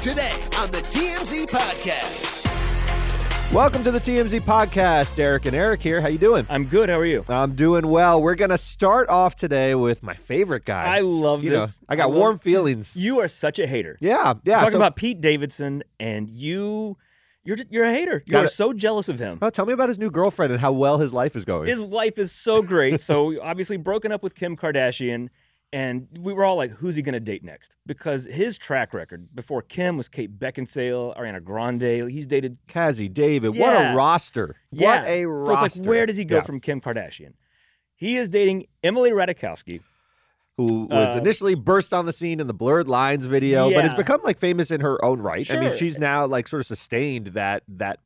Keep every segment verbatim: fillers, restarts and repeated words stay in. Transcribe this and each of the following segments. today on the T M Z Podcast. Welcome to the T M Z Podcast. Derek and Eric here. How you doing? I'm good. How are you? I'm doing well. We're going to start off today with my favorite guy. I love you this. Know, I got I warm feelings. This. You are such a hater. Yeah. yeah. Talking so, about Pete Davidson and you... You're just, you're a hater. You are so jealous of him. Oh, tell me about his new girlfriend and how well his life is going. His life is so great. So obviously broken up with Kim Kardashian, and we were all like, who's he going to date next? Because his track record before Kim was Kate Beckinsale, Ariana Grande. He's dated... Cazzie David. Yeah. What a roster. Yeah. What a roster. So it's like, where does he go yeah. from Kim Kardashian? He is dating Emily Ratajkowski, who was initially burst on the scene in the Blurred Lines video, yeah. but has become like famous in her own right. Sure. I mean, she's now like sort of sustained that that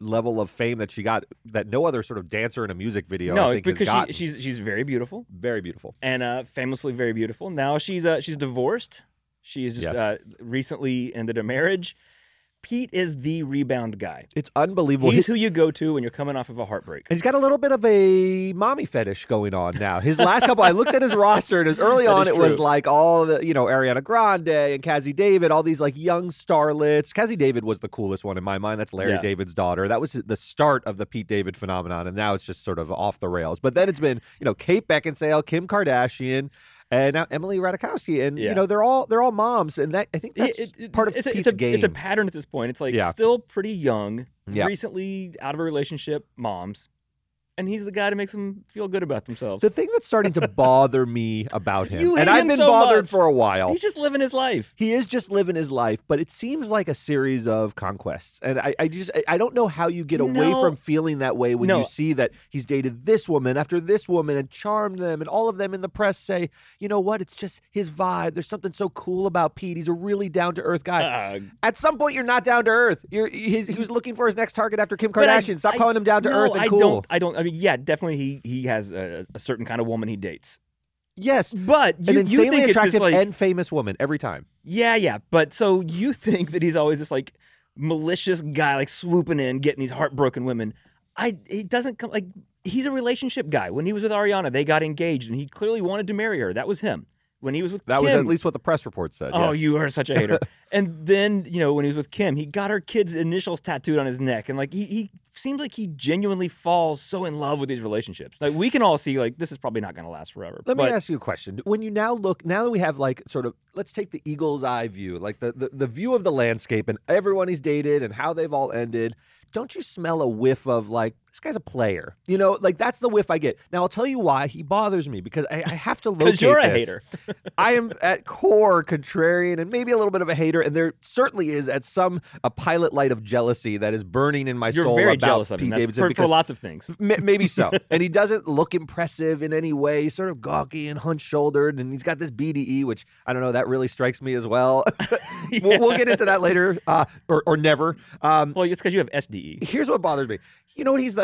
level of fame that she got that no other sort of dancer in a music video. No, I think, because has she, she's she's very beautiful, very beautiful, and uh, famously very beautiful. Now she's uh, she's divorced. She's just yes. uh, recently ended a marriage. Pete is the rebound guy. It's unbelievable. He's, he's who you go to when you're coming off of a heartbreak. And he's got a little bit of a mommy fetish going on now. His last couple, I looked at his roster, and it was early that on, it true. was like all the, you know, Ariana Grande and Cazzie David, all these like young starlets. Cazzie David was the coolest one in my mind. That's Larry yeah. David's daughter. That was the start of the Pete David phenomenon, and now it's just sort of off the rails. But then it's been, you know, Kate Beckinsale, Kim Kardashian, and now Emily Ratajkowski, and yeah. you know they're all they're all moms, and that I think that's it, it, part of Pete's it's a, game. It's a pattern at this point. It's like yeah. still pretty young, yeah. recently out of a relationship, moms, and he's the guy to makes them feel good about themselves. The thing that's starting to bother me about him, you hate and I've him been so bothered much. for a while. He's just living his life. He is just living his life, but it seems like a series of conquests, and I, I just I don't know how you get no. away from feeling that way when no. you see that he's dated this woman after this woman and charmed them, and all of them in the press say, you know what, it's just his vibe. There's something so cool about Pete. He's a really down to earth guy. Uh, At some point, you're not down to earth. You're his, he was looking for his next target after Kim Kardashian. I, Stop I, calling him down to no, earth and cool. I don't. I don't I mean, yeah, definitely he he has a, a certain kind of woman he dates. Yes. But you, an insanely you think attractive it's this, like, and famous woman every time. Yeah, yeah. But so you think that he's always this like malicious guy like swooping in, getting these heartbroken women. I he doesn't come like he's a relationship guy. When he was with Ariana, they got engaged and he clearly wanted to marry her. That was him. When he was with that Kim. That was at least what the press report said. Oh, yes. You are such a hater. And then, you know, when he was with Kim, he got her kid's initials tattooed on his neck. And, like, he, he seems like he genuinely falls so in love with these relationships. Like, we can all see, like, this is probably not going to last forever. Let but... me ask you a question. When you now look, now that we have, like, sort of, let's take the eagle's eye view, like the, the, the view of the landscape and everyone he's dated and how they've all ended. Don't you smell a whiff of, like, this guy's a player? You know, like, that's the whiff I get. Now, I'll tell you why he bothers me, because I, I have to locate this. Because you're a this. hater. I am at core contrarian and maybe a little bit of a hater, and there certainly is at some a pilot light of jealousy that is burning in my you're soul very about jealous of Pete him. Davidson. For, for lots of things. M- maybe so. And he doesn't look impressive in any way, sort of gawky and hunch-shouldered, and he's got this B D E, which, I don't know, that really strikes me as well. yeah. we'll, we'll get into that later, uh, or, or never. Um, well, it's because you have S D E. Here's what bothers me. You know what he's the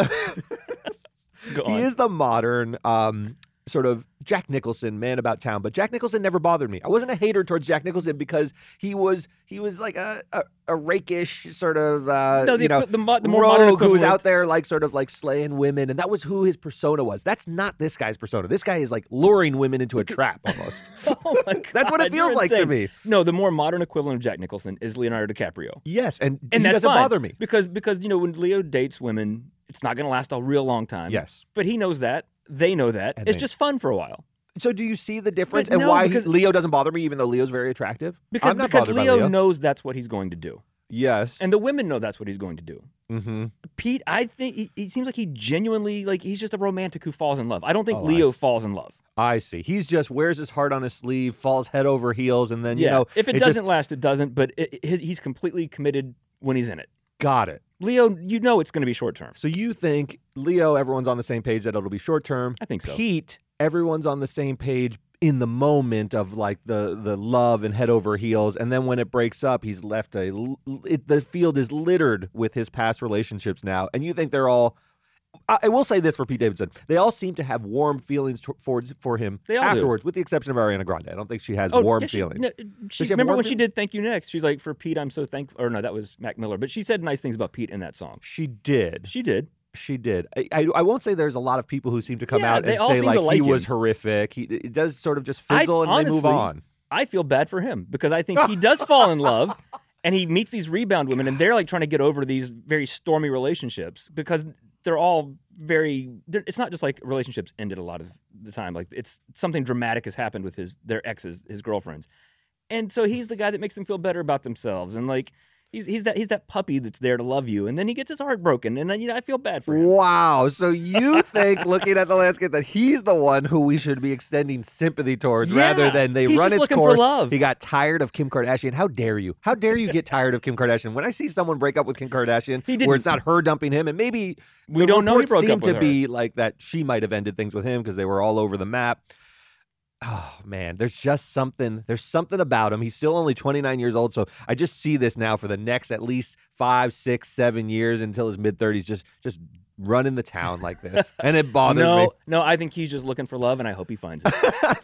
Go on. He is the modern um, sort of Jack Nicholson, Man About Town. But Jack Nicholson never bothered me. I wasn't a hater towards Jack Nicholson because he was he was like a a, a rakish sort of uh, no, the, you know the, the, the more rogue who was out there like sort of like slaying women, and that was who his persona was. That's not this guy's persona. This guy is like luring women into a trap almost. Oh my God, that's what it feels like to me. No, the more modern equivalent of Jack Nicholson is Leonardo DiCaprio. Yes, and and that doesn't fine, bother me because because you know when Leo dates women, it's not going to last a real long time. Yes, but he knows that. They know that. And it's they, just fun for a while. So do you see the difference and no, why because, Leo doesn't bother me, even though Leo's very attractive? Because, I'm not because Leo, Leo knows that's what he's going to do. Yes. And the women know that's what he's going to do. Mm-hmm. Pete, I think, he, it seems like he genuinely, like, he's just a romantic who falls in love. I don't think oh, Leo falls in love. I see. He's just wears his heart on his sleeve, falls head over heels, and then, yeah. you know. If it, it doesn't just, last, it doesn't, but it, it, he's completely committed when he's in it. Got it. Leo, you know it's going to be short term. So you think Leo, everyone's on the same page that it'll be short term. I think so. Pete, everyone's on the same page in the moment of like the the love and head over heels, and then when it breaks up, he's left a it, the field is littered with his past relationships now, and you think they're all. I will say this for Pete Davidson. They all seem to have warm feelings towards for him afterwards, do. with the exception of Ariana Grande. I don't think she has oh, warm yeah, she, feelings. No, she, she remember warm when feelings? She did Thank You Next? She's like, for Pete, I'm so thankful. Or no, that was Mac Miller. But she said nice things about Pete in that song. She did. She did. She did. I, I, I won't say there's a lot of people who seem to come yeah, out and say, like, like he him. was horrific. He It does sort of just fizzle I, and honestly, they move on. I feel bad for him because I think he does fall in love. And he meets these rebound women, and they're like trying to get over these very stormy relationships because they're all very. They're, it's not just like relationships ended a lot of the time. Like it's something dramatic has happened with his their exes, his girlfriends, and so he's the guy that makes them feel better about themselves, and like. He's he's that he's that puppy that's there to love you, and then he gets his heart broken, and then you know I feel bad for him. Wow! So you think, looking at the landscape, that he's the one who we should be extending sympathy towards, yeah, rather than they he's run just its looking course. For love. He got tired of Kim Kardashian. How dare you? How dare you get tired of Kim Kardashian? When I see someone break up with Kim Kardashian, where it's not her dumping him, and maybe we the don't know. He broke seemed up with to her. Be like that. She might have ended things with him because they were all over the map. Oh, man, there's just something. There's something about him. He's still only twenty-nine years old, so I just see this now for the next at least five, six, seven years until his mid-thirties, just just running the town like this. And it bothers no, me. No, I think he's just looking for love, and I hope he finds it.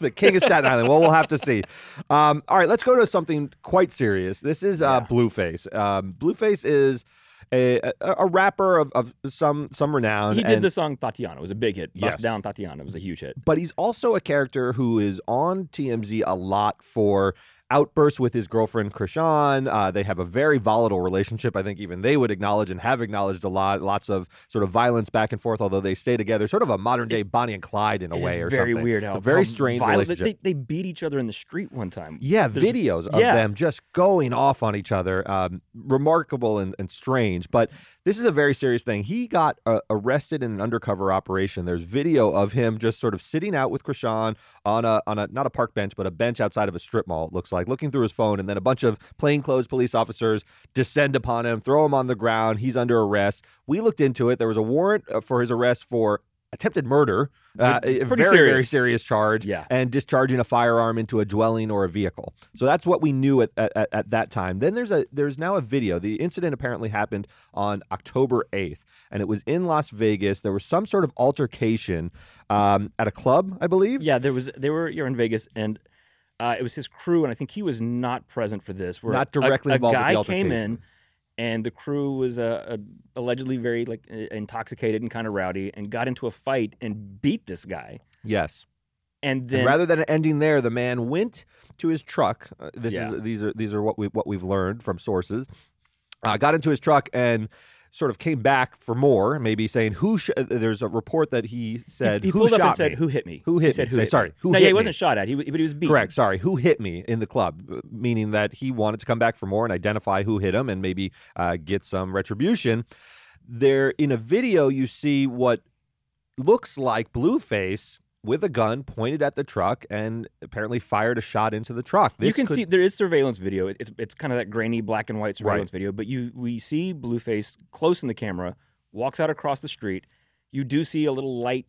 The king of Staten Island. Well, we'll have to see. Um, all right, let's go to something quite serious. This is uh, yeah. Blueface. Um, Blueface is... A, a, a rapper of, of some some renown. He did and, the song Tatiana. It was a big hit. Bust yes. Down Tatiana. It was a huge hit. But he's also a character who is on T M Z a lot for outbursts with his girlfriend, Chrisean. Uh, they have a very volatile relationship. I think even they would acknowledge and have acknowledged a lot. Lots of sort of violence back and forth, although they stay together. Sort of a modern-day Bonnie and Clyde in a way or something. It's very weird. How, it's a very strange violent. relationship. They, they beat each other in the street one time. Yeah, There's, videos of yeah. them just going off on each other. Um, remarkable and, and strange. But this is a very serious thing. He got uh, arrested in an undercover operation. There's video of him just sort of sitting out with Chrisean on a, on a not a park bench, but a bench outside of a strip mall, it looks like, looking through his phone, and then a bunch of plainclothes police officers descend upon him, throw him on the ground. He's under arrest. We looked into it. There was a warrant for his arrest for attempted murder, uh, a very, serious. very serious charge, yeah. and discharging a firearm into a dwelling or a vehicle. So that's what we knew at, at, at that time. Then there's a there's now a video. The incident apparently happened on October eighth, and it was in Las Vegas. There was some sort of altercation um, at a club, I believe. Yeah, there was. They were you're in Vegas, and Uh, it was his crew, and I think he was not present for this. Where not directly a, a involved. A guy with the came in, and the crew was uh, a, allegedly very like intoxicated and kind of rowdy, and got into a fight and beat this guy. Yes, and then and rather than ending there, the man went to his truck. Uh, this yeah. is these are these are what we what we've learned from sources. Uh, got into his truck and. Sort of came back for more, maybe saying who. Sh- there's a report that he said he, he who pulled shot up and said me? who hit me, who hit. He said, me? Who hit sorry, who no, hit yeah, he me? wasn't shot at. He, but he was beat. Correct. Sorry, who hit me in the club, meaning that he wanted to come back for more and identify who hit him and maybe uh, get some retribution. There, in a video, you see what looks like Blueface with a gun pointed at the truck and apparently fired a shot into the truck. This you can could... see there is surveillance video. It's it's kind of that grainy black and white surveillance right. video, but you we see Blueface close in the camera, walks out across the street. You do see a little light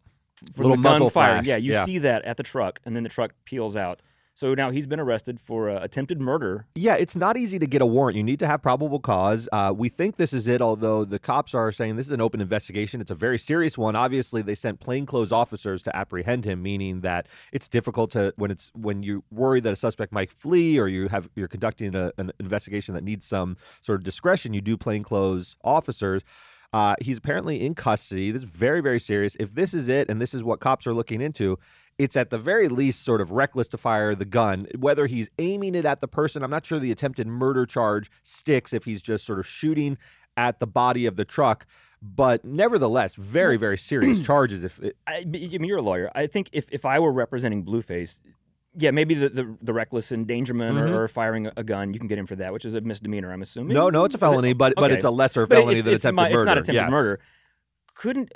from little the gun muzzle fire. Flash. Yeah, you yeah. see that at the truck, and then the truck peels out. So now he's been arrested for uh, attempted murder. Yeah, it's not easy to get a warrant. You need to have probable cause. Uh, we think this is it, although the cops are saying this is an open investigation. It's a very serious one. Obviously, they sent plainclothes officers to apprehend him, meaning that it's difficult to when it's when you worry that a suspect might flee or you have you're conducting a, an investigation that needs some sort of discretion. You do plainclothes officers. Uh, he's apparently in custody. This is very, very serious. If this is it, and this is what cops are looking into. It's at the very least sort of reckless to fire the gun. Whether he's aiming it at the person, I'm not sure the attempted murder charge sticks if he's just sort of shooting at the body of the truck. But nevertheless, very, very serious charges. If it... I, I mean, you're a lawyer. I think if, if I were representing Blueface, yeah, maybe the, the, the reckless endangerment mm-hmm. or, or firing a gun, you can get him for that, which is a misdemeanor, I'm assuming. No, no, it's a felony, it, but okay. but it's a lesser but felony it's, than it's attempted my, murder. It's not attempted yes. murder. Couldn't...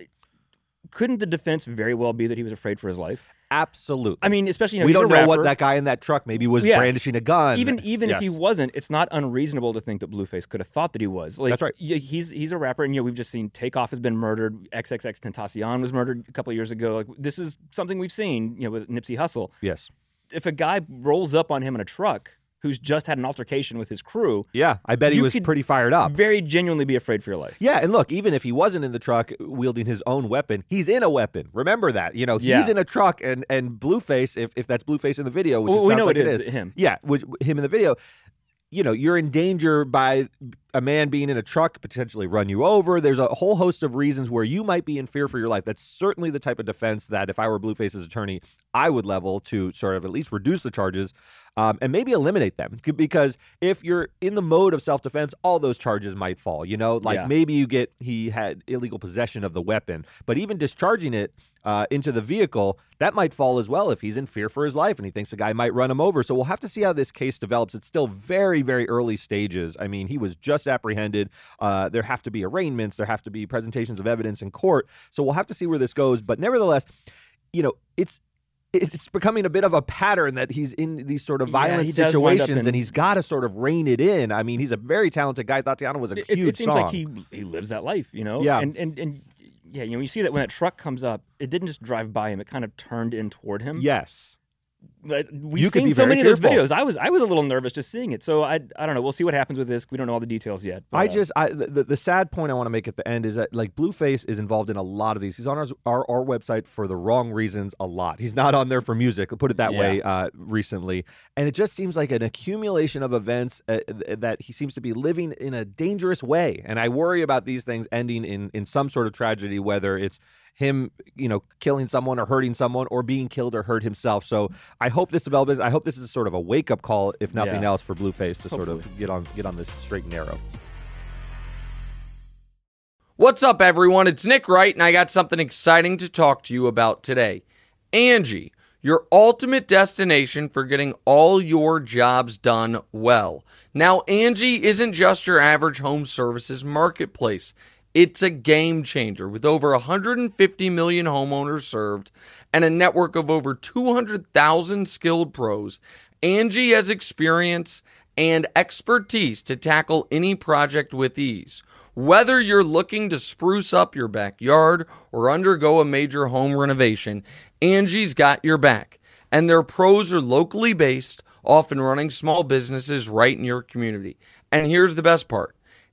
Couldn't the defense very well be that he was afraid for his life? Absolutely. I mean, especially you know, we don't know what that guy in that truck maybe was yeah. brandishing a gun. Even even yes. if he wasn't, it's not unreasonable to think that Blueface could have thought that he was. Like, that's right. He's he's a rapper, and you know we've just seen Takeoff has been murdered. XXXTentacion was murdered a couple of years ago. Like this is something we've seen. You know, with Nipsey Hussle. Yes. If a guy rolls up on him in a truck. Who's just had an altercation with his crew. Yeah, I bet he was pretty fired up. Very genuinely be afraid for your life. Yeah, and look, even if he wasn't in the truck wielding his own weapon, he's in a weapon. Remember that. You know, he's yeah. in a truck, and, and Blueface, if, if that's Blueface in the video, which well, it sounds we know like it is. It is. Him. Yeah, which, him in the video. you know, you're in danger by a man being in a truck, potentially run you over. There's a whole host of reasons where you might be in fear for your life. That's certainly the type of defense that if I were Blueface's attorney, I would level to sort of at least reduce the charges um, and maybe eliminate them. Because if you're in the mode of self-defense, all those charges might fall, you know, like yeah. maybe you get he had illegal possession of the weapon, but even discharging it uh, into the vehicle, that might fall as well if he's in fear for his life and he thinks the guy might run him over. So we'll have to see how this case develops. It's still very, very early stages. I mean, he was just apprehended. Uh, there have to be arraignments. There have to be presentations of evidence in court. So we'll have to see where this goes. But nevertheless, you know, it's it's becoming a bit of a pattern that he's in these sort of violent yeah, situations, in... and he's got to sort of rein it in. I mean, he's a very talented guy. Tatiana was a it, huge. It seems song. like he he lives that life, you know. Yeah, and and and yeah, you know, you see that when that truck comes up, it didn't just drive by him; it kind of turned in toward him. Yes. We've you seen so many fearful. of those videos. I was I was a little nervous just seeing it. So I I don't know. We'll see what happens with this. We don't know all the details yet. But, I just I the, the sad point I want to make at the end is that, like, Blueface is involved in a lot of these. He's on our our, our website for the wrong reasons a lot. He's not on there for music. I'll put it that yeah. way. Uh, recently, and it just seems like an accumulation of events uh, that he seems to be living in a dangerous way. And I worry about these things ending in in some sort of tragedy, whether it's him, you know, killing someone or hurting someone or being killed or hurt himself. So I hope this develops. I hope this is sort of a wake-up call, if nothing yeah. else, for Blueface to Hopefully. sort of get on get on the straight and narrow. What's up, everyone? It's Nick Wright, and I got something exciting to talk to you about today. Angie, your ultimate destination for getting all your jobs done well. Now, Angie isn't just your average home services marketplace. It's a game changer with over one hundred fifty million homeowners served and a network of over two hundred thousand skilled pros. Angie has experience and expertise to tackle any project with ease. Whether you're looking to spruce up your backyard or undergo a major home renovation, Angie's got your back. And their pros are locally based, often running small businesses right in your community. And here's the best part.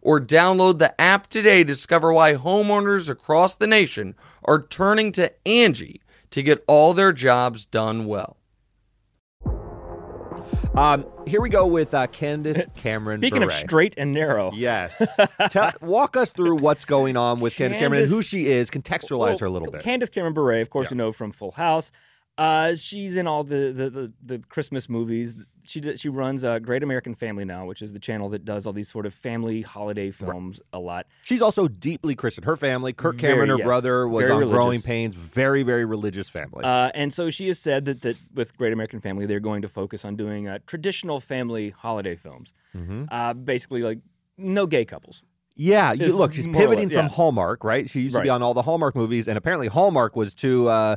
or download the app today to discover why homeowners across the nation are turning to Angie to get all their jobs done well. Um, here we go with uh, Candace Cameron Speaking Bure. of straight and narrow. Yes. Tell, walk us through what's going on with Candace, Candace Cameron and who she is. Contextualize well, her a little bit. Candace Cameron Bure, of course, yeah. you know from Full House. Uh, she's in all the, the, the, the Christmas movies. She she runs uh, Great American Family now, which is the channel that does all these sort of family holiday films right. a lot. She's also deeply Christian. Her family, Kirk Cameron, very, her yes. brother, was very on religious. Growing Pains. Very, very religious family. Uh, and so she has said that, that with Great American Family, they're going to focus on doing uh, traditional family holiday films. Mm-hmm. Uh, basically, like, no gay couples. Yeah, you, look, she's pivoting less, yeah. from Hallmark, right? She used right. to be on all the Hallmark movies, and apparently Hallmark was too... Uh,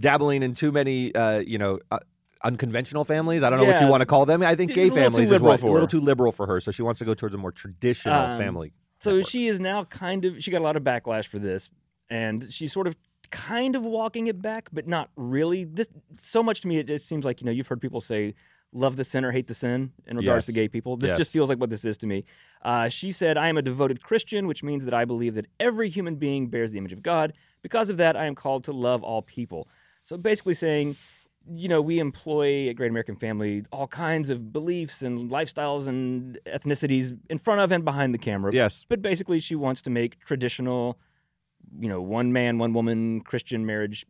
dabbling in too many, uh, you know, uh, unconventional families. I don't know yeah. what you want to call them. I think She's gay families is what, a little too liberal for her. So she wants to go towards a more traditional um, family. So network. She is now kind of, she got a lot of backlash for this. And she's sort of kind of walking it back, but not really. This So much to me, it just seems like, you know, you've heard people say, love the sin or hate the sin in regards yes. to gay people. This yes. just feels like what this is to me. Uh, she said, I am a devoted Christian, which means that I believe that every human being bears the image of God. Because of that, I am called to love all people. So basically saying, you know, we employ at Great American Family all kinds of beliefs and lifestyles and ethnicities in front of and behind the camera. Yes. But basically she wants to make traditional, you know, one man, one woman, Christian marriage,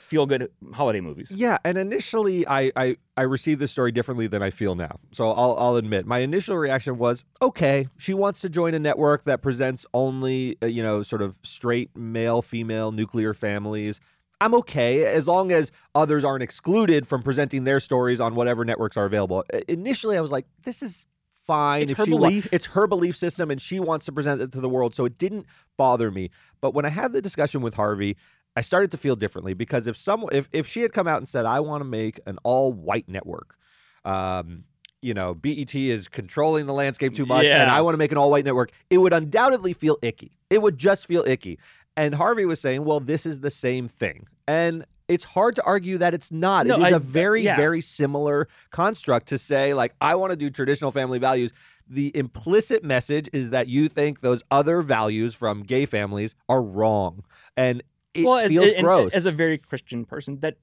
feel-good holiday movies. Yeah, and initially I, I, I received this story differently than I feel now. So I'll, I'll admit, my initial reaction was, okay, she wants to join a network that presents only, uh, you know, sort of straight male, female, nuclear families. I'm okay, as long as others aren't excluded from presenting their stories on whatever networks are available. Initially, I was like, this is fine. It's if her she belief. Wa- it's her belief system, and she wants to present it to the world, so it didn't bother me. But when I had the discussion with Harvey, I started to feel differently, because if someone, if, if she had come out and said, I want to make an all-white network, um, you know, B E T is controlling the landscape too much, yeah. and I want to make an all-white network, it would undoubtedly feel icky. It would just feel icky. And Harvey was saying, well, this is the same thing. And it's hard to argue that it's not. No, it is I, a very, yeah. very similar construct to say, like, I want to do traditional family values. The implicit message is that you think those other values from gay families are wrong. And it well, feels it, gross. As a very Christian person, that...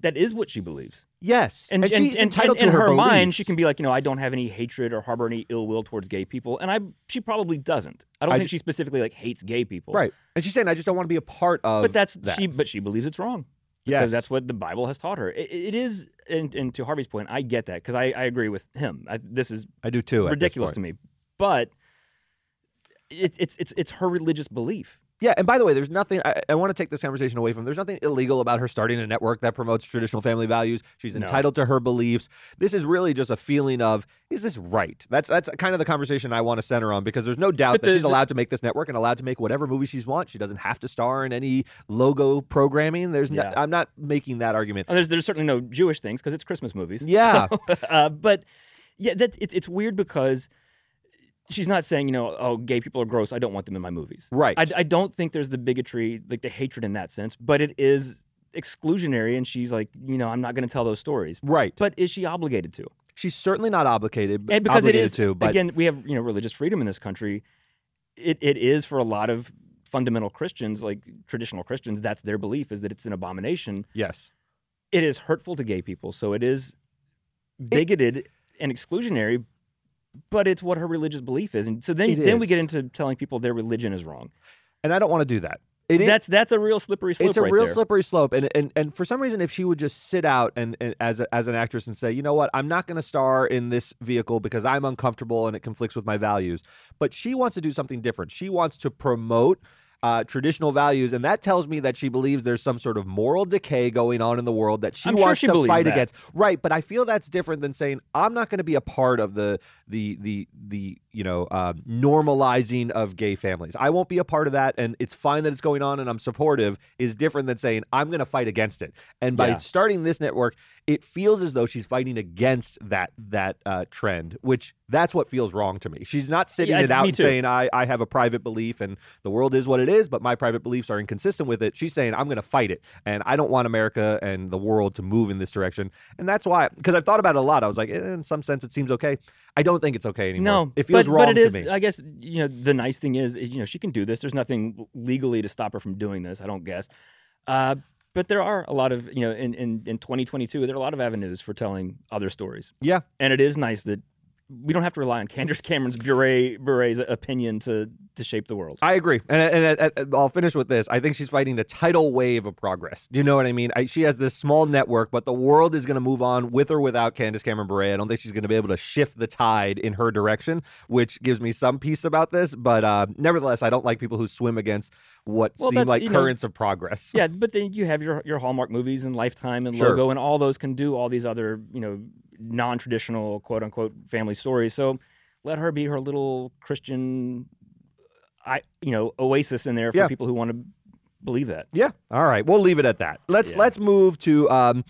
that is what she believes. Yes. And, and, she's and, and, and in her, her mind, she can be like, you know, I don't have any hatred or harbor any ill will towards gay people. And I, she probably doesn't. I don't I think just, she specifically like hates gay people. Right. And she's saying, I just don't want to be a part of but that's, that. She, but she believes it's wrong. Because yes. that's what the Bible has taught her. It, it is, and, and to Harvey's point, I get that because I, I agree with him. I, this is I do too, ridiculous to me. But it, it's it's it's her religious belief. Yeah, and by the way, there's nothing, I, I want to take this conversation away from, there's nothing illegal about her starting a network that promotes traditional family values. She's entitled no. to her beliefs. This is really just a feeling of, is this right? That's that's kind of the conversation I want to center on, because there's no doubt but that the, she's allowed the, to make this network and allowed to make whatever movie she wants. She doesn't have to star in any Logo programming. There's yeah. no, I'm not making that argument. Oh, there's, there's certainly no Jewish things, because it's Christmas movies. Yeah. So, uh, but, yeah, that's, it's, it's weird because... she's not saying, you know, oh, gay people are gross. I don't want them in my movies. Right. I, I don't think there's the bigotry, like the hatred in that sense, but it is exclusionary. And she's like, you know, I'm not going to tell those stories. Right. But is she obligated to? She's certainly not obligated, and because obligated it is, to. But again, we have, you know, religious freedom in this country. It It is for a lot of fundamental Christians, like traditional Christians, that's their belief, is that it's an abomination. Yes. It is hurtful to gay people. So it is bigoted it, and exclusionary. But it's what her religious belief is, and so then then we get into telling people their religion is wrong, and I don't want to do that. It that's is, that's a real slippery slope. It's a right real there. slippery slope, and and and for some reason, if she would just sit out and, and as a, as an actress and say, you know what, I'm not going to star in this vehicle because I'm uncomfortable and it conflicts with my values, but she wants to do something different. She wants to promote. Uh, traditional values, and that tells me that she believes there's some sort of moral decay going on in the world that she I'm wants sure she to fight that. against. Right, but I feel that's different than saying I'm not going to be a part of the the the the you know uh, normalizing of gay families. I won't be a part of that, and it's fine that it's going on, and I'm supportive. Is different than saying I'm going to fight against it. And by yeah. starting this network, it feels as though she's fighting against that that uh, trend, which. That's what feels wrong to me. She's not sitting yeah, it out and too. saying, I, I have a private belief and the world is what it is, but my private beliefs are inconsistent with it. She's saying, I'm going to fight it. And I don't want America and the world to move in this direction. And that's why, because I've thought about it a lot. I was like, eh, in some sense, it seems okay. I don't think it's okay anymore. No, it feels but, wrong but it is, to me. I guess, you know, the nice thing is, is, you know, she can do this. There's nothing legally to stop her from doing this, I don't guess. Uh, but there are a lot of, you know, in, in, in twenty twenty-two, there are a lot of avenues for telling other stories. Yeah. And it is nice that we don't have to rely on Candace Cameron Bure, Bure's opinion to, to shape the world. I agree. And, and, and I'll finish with this. I think she's fighting a tidal wave of progress. Do you know what I mean? I, she has this small network, but the world is going to move on with or without Candace Cameron Bure. I don't think she's going to be able to shift the tide in her direction, which gives me some peace about this. But uh, nevertheless, I don't like people who swim against what well, seem like currents know, of progress. Yeah, but then you have your, your Hallmark movies and Lifetime and Logo, sure. and all those can do all these other, you know, non-traditional, quote-unquote, family stories. So let her be her little Christian, I you know, oasis in there for yeah. people who want to believe that. Yeah. All right. We'll leave it at that. Let's yeah. let's move to um,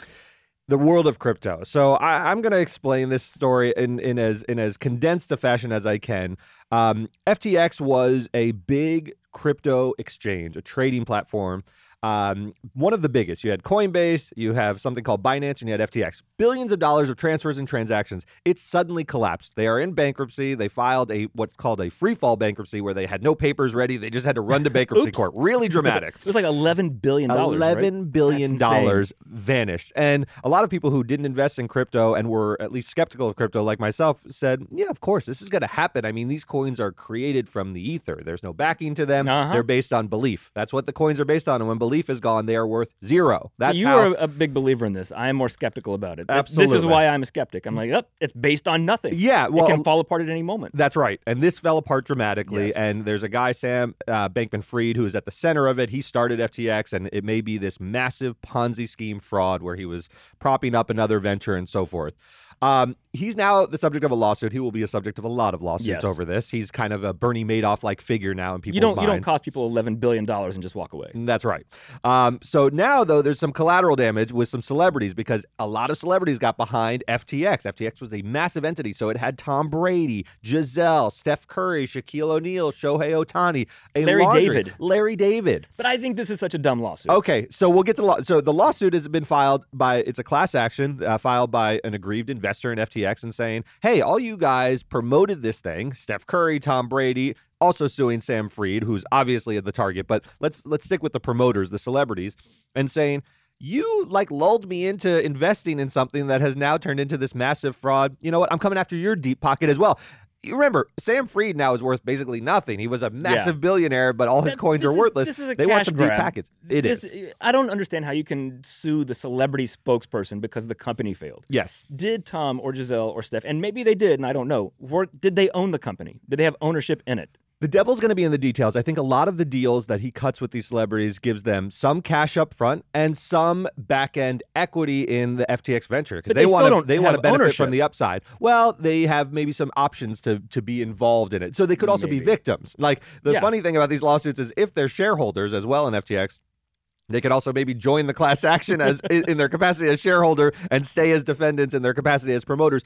the world of crypto. So I, I'm going to explain this story in, in as in as condensed a fashion as I can. Um, F T X was a big crypto exchange, a trading platform. Um, one of the biggest. You had Coinbase, you have something called Binance, and you had F T X. Billions of dollars of transfers and transactions. It suddenly collapsed. They are in bankruptcy. They filed a what's called a free fall bankruptcy where they had no papers ready. They just had to run to bankruptcy court. Really dramatic. It was like eleven billion dollars. eleven billion dollars right? vanished. And a lot of people who didn't invest in crypto and were at least skeptical of crypto, like myself, said, yeah, of course, this is going to happen. I mean, these coins are created from the ether. There's no backing to them. Uh-huh. They're based on belief. That's what the coins are based on. And when belief is gone, they are worth zero. That's so you how... are a big believer in this. I am more skeptical about it. This, Absolutely. This is why I'm a skeptic. I'm like, oh, it's based on nothing. Yeah. Well, it can fall apart at any moment. That's right. And this fell apart dramatically. Yes. And there's a guy, Sam uh, Bankman-Fried, who is at the center of it. He started F T X, and it may be this massive Ponzi scheme fraud where he was propping up another venture and so forth. Um, he's now the subject of a lawsuit. He will be a subject of a lot of lawsuits yes. over this. He's kind of a Bernie Madoff-like figure now in people's you don't, minds. You don't cost people eleven billion dollars and just walk away. That's right. Um, so now, though, there's some collateral damage with some celebrities because a lot of celebrities got behind F T X. F T X was a massive entity, so it had Tom Brady, Giselle, Steph Curry, Shaquille O'Neal, Shohei Ohtani, a Larry laundry. David. Larry David. But I think this is such a dumb lawsuit. Okay, so we'll get to the law. So the lawsuit has been filed by, it's a class action uh, filed by an aggrieved investor in F T X and saying, hey, all you guys promoted this thing, Steph Curry, Tom Brady, also suing Sam Fried, who's obviously at the target, but let's let's stick with the promoters, the celebrities, and saying, you like lulled me into investing in something that has now turned into this massive fraud. You know what? I'm coming after your deep pocket as well. You remember, Sam Fried now is worth basically nothing. He was a massive yeah. billionaire, but all his that, coins are is, worthless. This is a they cash want some grab. deep packets. It this, is. I don't understand how you can sue the celebrity spokesperson because the company failed. Yes. Did Tom or Giselle or Steph, and maybe they did, and I don't know, work, did they own the company? Did they have ownership in it? The devil's going to be in the details. I think a lot of the deals that he cuts with these celebrities gives them some cash up front and some back-end equity in the F T X venture because they want to they want to benefit ownership. from the upside. Well, they have maybe some options to to be involved in it. So they could also maybe. be victims. Like the yeah. funny thing about these lawsuits is if they're shareholders as well in F T X, they could also maybe join the class action as in their capacity as shareholder and stay as defendants in their capacity as promoters.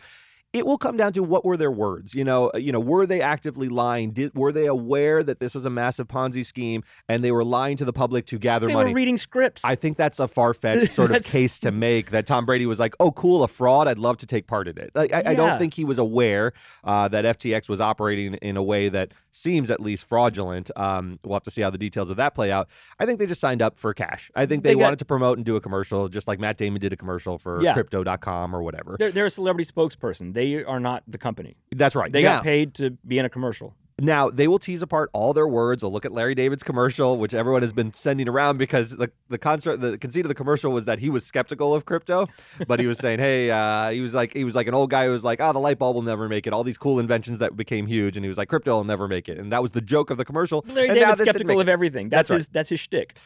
It will come down to what were their words. You know, you know, were they actively lying? Did, were they aware that this was a massive Ponzi scheme and they were lying to the public to gather they money? They were reading scripts. I think that's a far-fetched sort of case to make that Tom Brady was like, oh, cool, a fraud. I'd love to take part in it. Like, I, yeah. I don't think he was aware uh, that F T X was operating in a way that seems at least fraudulent. Um, we'll have to see how the details of that play out. I think they just signed up for cash. I think they, they got, wanted to promote and do a commercial just like Matt Damon did a commercial for yeah. crypto dot com or whatever. They're, they're a celebrity spokesperson. They They are not the company. That's right. They now, got paid to be in a commercial. Now, they will tease apart all their words. They'll look at Larry David's commercial, which everyone has been sending around because the the, concert, the conceit of the commercial was that he was skeptical of crypto, but he was saying, hey, uh, he was like he was like an old guy who was like, oh, the light bulb will never make it. All these cool inventions that became huge. And he was like, crypto will never make it. And that was the joke of the commercial. Larry and David's skeptical of everything. That's, that's his right. That's his shtick.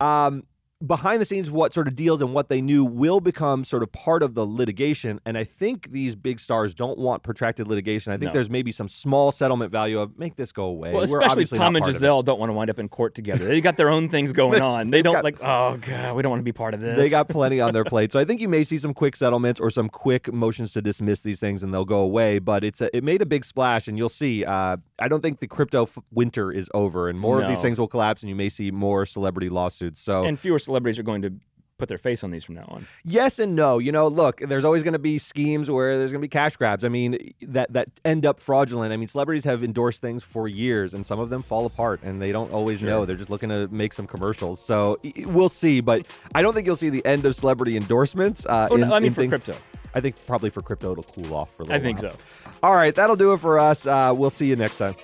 Um Behind the scenes, what sort of deals and what they knew will become sort of part of the litigation. And I think these big stars don't want protracted litigation. I think no. there's maybe some small settlement value of make this go away. Well, especially We're Tom and Giselle don't want to wind up in court together. They got their own things going on. They don't got, like, oh, God, we don't want to be part of this. They got plenty on their plate. So I think you may see some quick settlements or some quick motions to dismiss these things and they'll go away. But it's a, it made a big splash and you'll see. Uh, I don't think the crypto f- winter is over and more no. of these things will collapse and you may see more celebrity lawsuits. So And fewer celebrities are going to put their face on these from now on. Yes and no. You know, look, there's always going to be schemes where there's going to be cash grabs. I mean, that that end up fraudulent. I mean, celebrities have endorsed things for years, and some of them fall apart, and they don't always sure. know. They're just looking to make some commercials. So we'll see, but I don't think you'll see the end of celebrity endorsements. Uh, oh, in, no, I mean in for things- crypto. I think probably for crypto, it'll cool off for a little while. I think so. All right, that'll do it for us. Uh, we'll see you next time.